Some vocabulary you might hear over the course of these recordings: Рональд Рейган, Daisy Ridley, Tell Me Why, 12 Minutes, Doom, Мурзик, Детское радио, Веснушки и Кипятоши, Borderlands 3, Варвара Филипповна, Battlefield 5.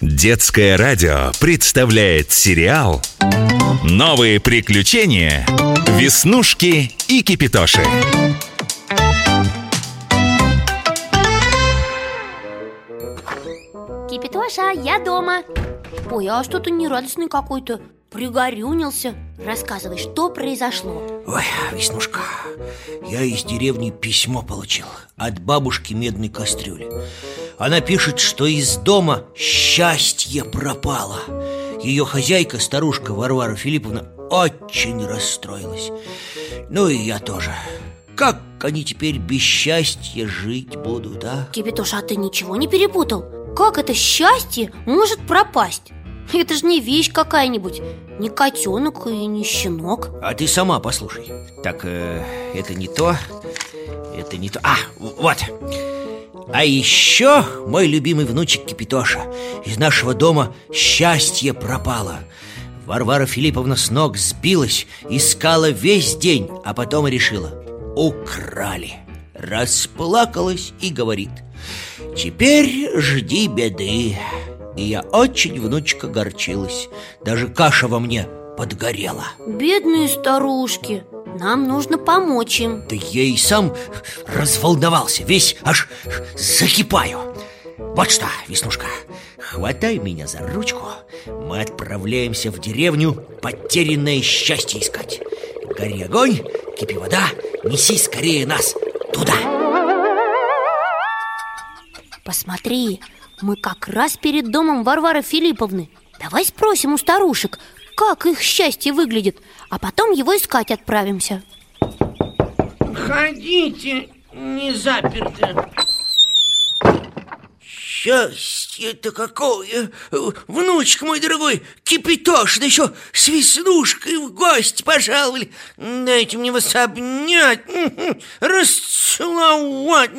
Детское радио представляет сериал «Новые приключения. Веснушки и Кипятоши». Кипятоша, я дома. Ой, а что-то нерадостный какой-то. Пригорюнился. Рассказывай, что произошло. Ой, Веснушка, я из деревни письмо получил от бабушки медной кастрюли. Она пишет, что из дома счастье пропало. Ее хозяйка, старушка Варвара Филипповна, очень расстроилась. Ну и я тоже. Как они теперь без счастья жить будут, а? Кипятоша, а ты ничего не перепутал? Как это счастье может пропасть? Это же не вещь какая-нибудь. Не котенок и не щенок. А ты сама послушай. Так, это не то. Это не то. А, вот. А еще мой любимый внучек Кипятоша. Из нашего дома счастье пропало. Варвара Филипповна с ног сбилась, искала весь день, а потом решила: украли. Расплакалась и говорит: теперь жди беды. И я очень, внучка, горчилась. Даже каша во мне подгорела. Бедные старушки, нам нужно помочь им. Да я и сам разволновался, весь аж закипаю. Вот что, Веснушка, хватай меня за ручку. Мы отправляемся в деревню потерянное счастье искать. Гори огонь, кипи вода, неси скорее нас туда. Посмотри, мы как раз перед домом Варвары Филипповны. Давай спросим у старушек, как их счастье выглядит, а потом его искать отправимся. Ходите, не заперто. Счастье-то какое! Внучка мой дорогой, Кипятош, да еще с Веснушкой в гости пожаловали. Дайте мне вас обнять, расцеловать.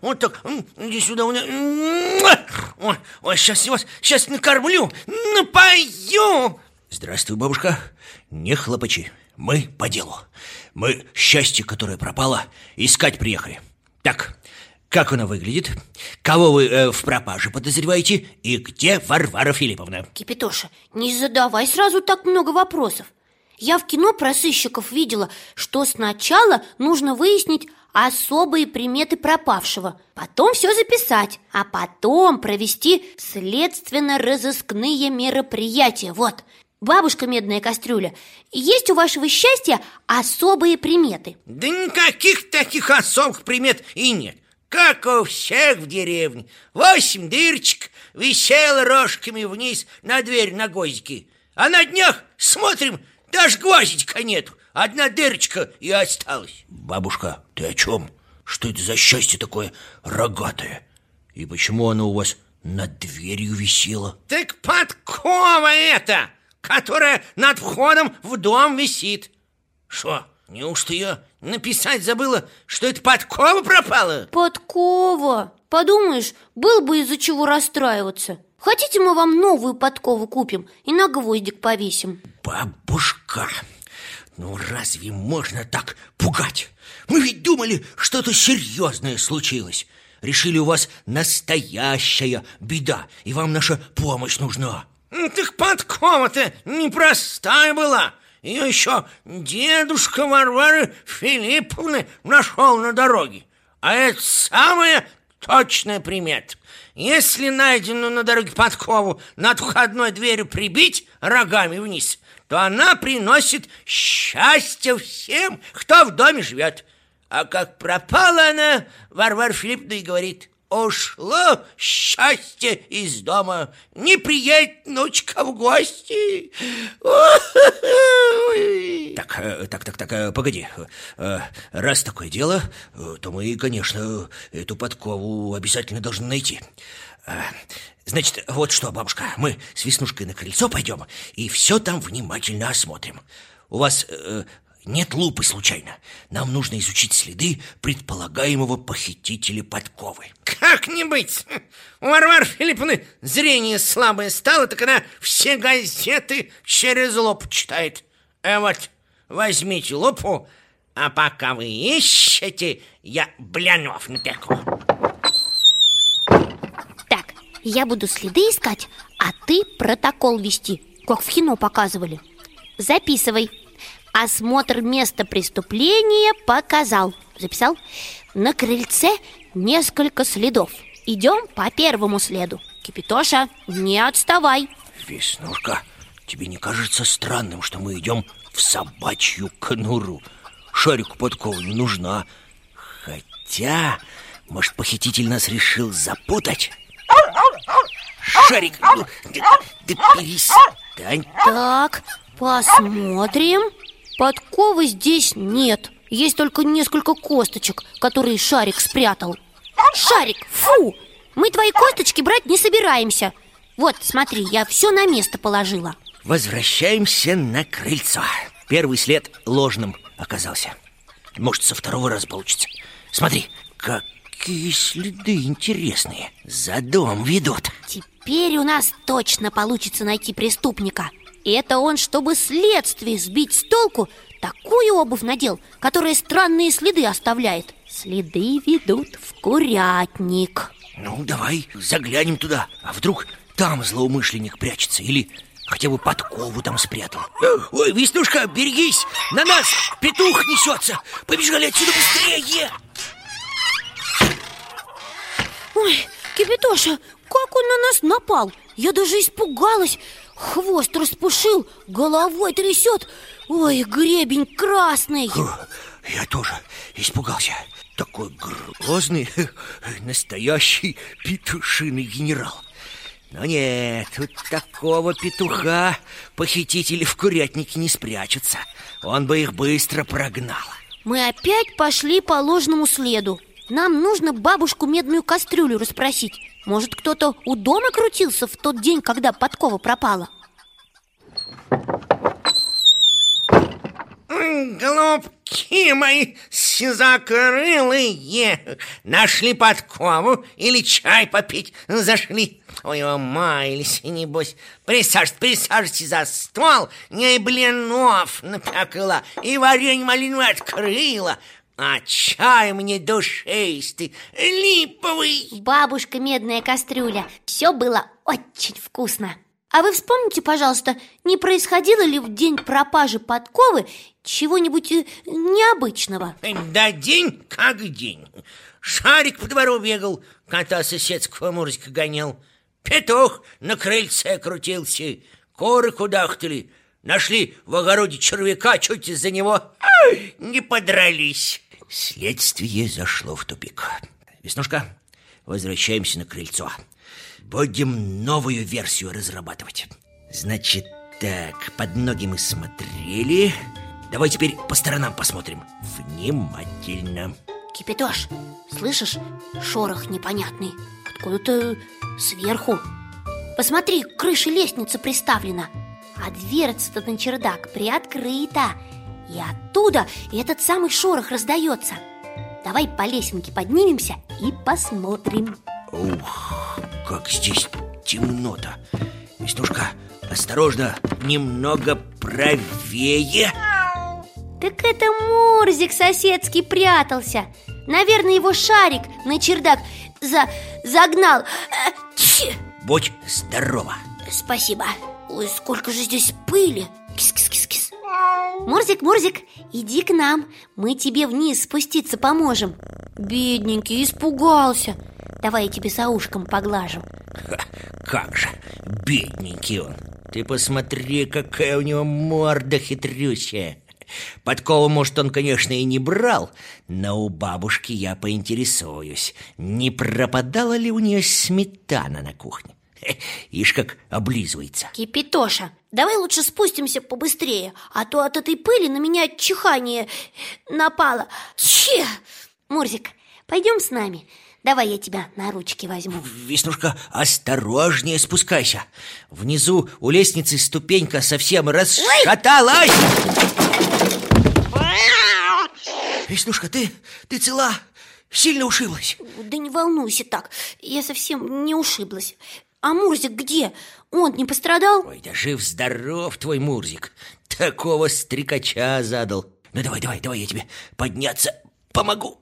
Вот так, иди сюда. Ой, сейчас накормлю, напою. Здравствуй, бабушка, не хлопачи, мы по делу. Мы счастье, которое пропало, искать приехали. Так, как она выглядит? Кого вы в пропаже подозреваете? И где Варвара Филипповна? Кипятоша, не задавай сразу так много вопросов. Я в кино про сыщиков видела, что сначала нужно выяснить особые приметы пропавшего, потом все записать, а потом провести следственно-розыскные мероприятия. Вот, бабушка медная кастрюля, есть у вашего счастья особые приметы? Да никаких таких особых примет и нет. Как у всех в деревне. 8 дырочек, висела рожками вниз на дверь на гвоздики. А на днях смотрим, даже гвоздика нету. Одна дырочка и осталась. Бабушка, ты о чем? Что это за счастье такое рогатое? И почему оно у вас над дверью висело? Так подкова эта, которая над входом в дом висит. Что? Неужто я написать забыла, что это подкова пропала? Подкова? Подумаешь, был бы из-за чего расстраиваться. Хотите, мы вам новую подкову купим и на гвоздик повесим? Бабушка, ну разве можно так пугать? Мы ведь думали, что-то серьезное случилось. Решили, у вас настоящая беда, и вам наша помощь нужна. Так подкова-то непростая была. Ее еще дедушка Варвары Филипповны нашел на дороге. А это самая точная примета. Если найденную на дороге подкову над входной дверью прибить рогами вниз, то она приносит счастье всем, кто в доме живет. А как пропала она, Варвара Филипповна и говорит: ушло счастье из дома, не приедет внучка в гости. Так, погоди. Раз такое дело, то мы, конечно, эту подкову обязательно должны найти. Значит, вот что, бабушка, мы с Веснушкой на крыльцо пойдем и все там внимательно осмотрим. У вас нет лупы случайно? Нам нужно изучить следы предполагаемого похитителя подковы. Как не быть? У Варвары Филипповны зрение слабое стало, так она все газеты через лупу читает. А вот, возьмите лупу, а пока вы ищете, я блинов напеку. Так, Я буду следы искать, а ты протокол вести, как в кино показывали. Записывай. Осмотр места преступления показал. Записал. На крыльце несколько следов. Идем по первому следу. Кипятоша, не отставай. Веснушка, тебе не кажется странным, что мы идем в собачью конуру? Шарику подкова не нужна. Хотя, может, похититель нас решил запутать? Шарик, да перестань. Так, посмотрим. Подковы здесь нет. Есть только несколько косточек, которые Шарик спрятал. Шарик, фу! Мы твои косточки брать не собираемся. Вот, смотри, я все на место положила. Возвращаемся на крыльцо. Первый след ложным оказался. Может, со второго раза получится. Смотри, какие следы интересные. За дом ведут. Теперь у нас точно получится найти преступника. Это он, чтобы следствие сбить с толку, такую обувь надел, которая странные следы оставляет. Следы ведут в курятник. Ну, давай заглянем туда. А вдруг там злоумышленник прячется? Или хотя бы подкову там спрятал? Ой, Веснушка, берегись! На нас петух несется! Побежали отсюда быстрее! Ой, Кипятоша, как он на нас напал? Я даже испугалась. Хвост распушил, головой трясет. Ой, гребень красный. Я тоже испугался. Такой грозный, настоящий петушиный генерал. Но нет, тут такого петуха похитители в курятнике не спрячутся. Он бы их быстро прогнал. Мы опять пошли по ложному следу. Нам нужно бабушку Медную Кастрюлю расспросить. Может, кто-то у дома крутился в тот день, когда подкова пропала? Голубки мои сизокрылые, нашли подкову или чай попить зашли? Ой, умаялись, небось. Присаживайтесь за стол, не блинов напекла и варенье малиновое открыла. А чай мне душистый, липовый. Бабушка Медная Кастрюля, все было очень вкусно. А вы вспомните, пожалуйста, не происходило ли в день пропажи подковы чего-нибудь необычного? Да день как день. Шарик по двору бегал, кота соседского Мурзика гонял, петух на крыльце крутился, куры кудахтали, нашли в огороде червяка, чуть из-за него не подрались. Следствие зашло в тупик. Веснушка, возвращаемся на крыльцо. Будем новую версию разрабатывать. Значит так, под ноги мы смотрели. Давай теперь по сторонам посмотрим. Внимательно. Кипятош, слышишь? Шорох непонятный. Откуда-то сверху. Посмотри, к крыше лестница приставлена, а дверца-то на чердак приоткрыта. И оттуда этот самый шорох раздается. Давай по лесенке поднимемся и посмотрим. Ух, как здесь темно-то. Веснушка, осторожно, немного правее. Так это Мурзик соседский прятался. Наверное, его Шарик на чердак загнал. Будь здорова. Спасибо. Ой, сколько же здесь пыли. Кис-кис-кис-кис. Мурзик, Мурзик, иди к нам. Мы тебе вниз спуститься поможем. Бедненький, испугался. Давай я тебе за ушком поглажу. Как же, бедненький он. Ты посмотри, какая у него морда хитрющая. Подкову, может, он, конечно, и не брал, но у бабушки я поинтересуюсь, не пропадала ли у нее сметана на кухне. Ишь, как облизывается. Кипятоша, давай лучше спустимся побыстрее, а то от этой пыли на меня чихание напало. Мурзик, пойдем с нами. Давай я тебя на ручки возьму. Веснушка, осторожнее спускайся. Внизу у лестницы ступенька совсем расшаталась. Веснушка, ты цела? Сильно ушиблась? Да не волнуйся так, я совсем не ушиблась. А Мурзик где? Он не пострадал? Ой, да жив-здоров твой Мурзик. Такого стрекача задал. Ну давай, я тебе подняться помогу.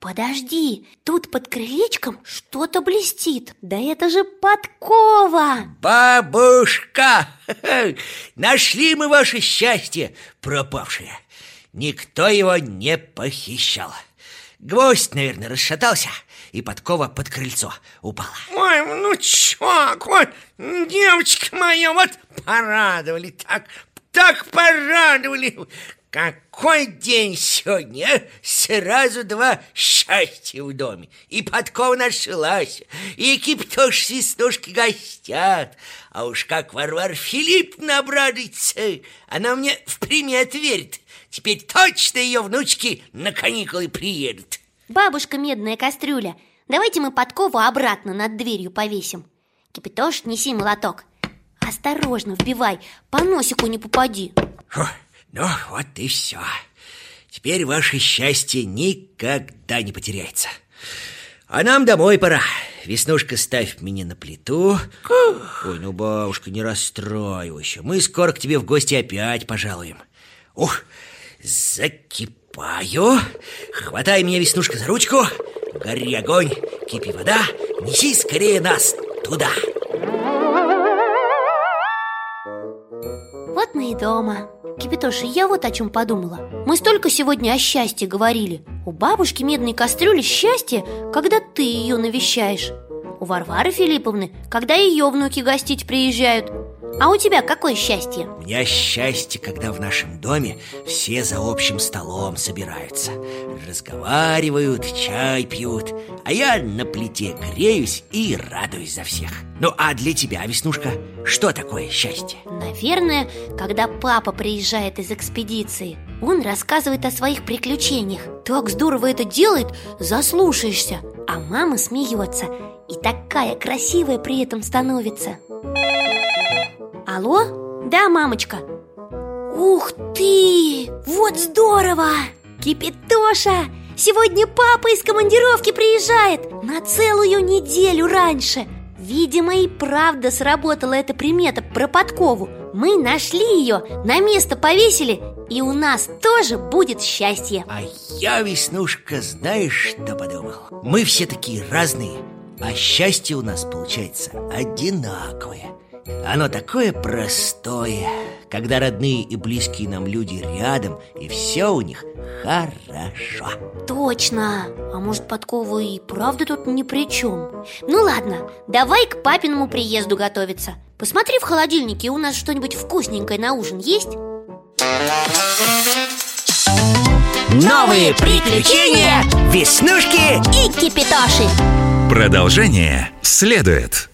Подожди, тут под крылечком что-то блестит. Да это же подкова! Бабушка! Нашли мы ваше счастье, пропавшее. Никто его не похищал. Гвоздь, наверное, расшатался, и подкова под крыльцо упала. Ой, внучок, вот, девочка моя, вот порадовали, так порадовали. Какой день сегодня, а? Сразу два счастья в доме. И подкова нашлась, и Кипятош с Веснушкой гостят. А уж как Варвара Филипповна обрадуется. Она мне в примет верит. Теперь точно ее внучки на каникулы приедут. Бабушка медная кастрюля, давайте мы подкову обратно над дверью повесим. Кипятош, неси молоток. Осторожно вбивай, по носику не попади. Фу. Ну, вот и все. Теперь ваше счастье никогда не потеряется. А нам домой пора. Веснушка, ставь меня на плиту. Ой, ну, бабушка, не расстраивайся. Мы скоро к тебе в гости опять пожалуем. Ух, закипаю. Хватай меня, Веснушка, за ручку. Гори огонь, кипи вода. Неси скорее нас туда. Вот мы и дома. Кипятоша, я вот о чем подумала. Мы столько сегодня о счастье говорили. У бабушки медной кастрюли счастье, когда ты ее навещаешь. У Варвары Филипповны, когда ее внуки гостить приезжают. А у тебя какое счастье? У меня счастье, когда в нашем доме все за общим столом собираются. Разговаривают, чай пьют. А я на плите греюсь и радуюсь за всех. Ну а для тебя, Веснушка, что такое счастье? Наверное, когда папа приезжает из экспедиции. Он рассказывает о своих приключениях. Так здорово это делает, заслушаешься. А мама смеется. И такая красивая при этом становится. Алло? Да, мамочка. Ух ты! Вот здорово! Кипятоша! Сегодня папа из командировки приезжает на целую неделю раньше. Видимо, и правда сработала эта примета про подкову. Мы нашли ее, на место повесили, и у нас тоже будет счастье. А я, Веснушка, знаешь, что подумал? Мы все такие разные, а счастье у нас получается одинаковое. Оно такое простое, когда родные и близкие нам люди рядом, и все у них хорошо. Точно! А может, подкова и правда тут ни при чем? Ну ладно, давай к папиному приезду готовиться. Посмотри в холодильнике, у нас что-нибудь вкусненькое на ужин есть? Новые приключения Веснушки и Кипятоши. Продолжение следует.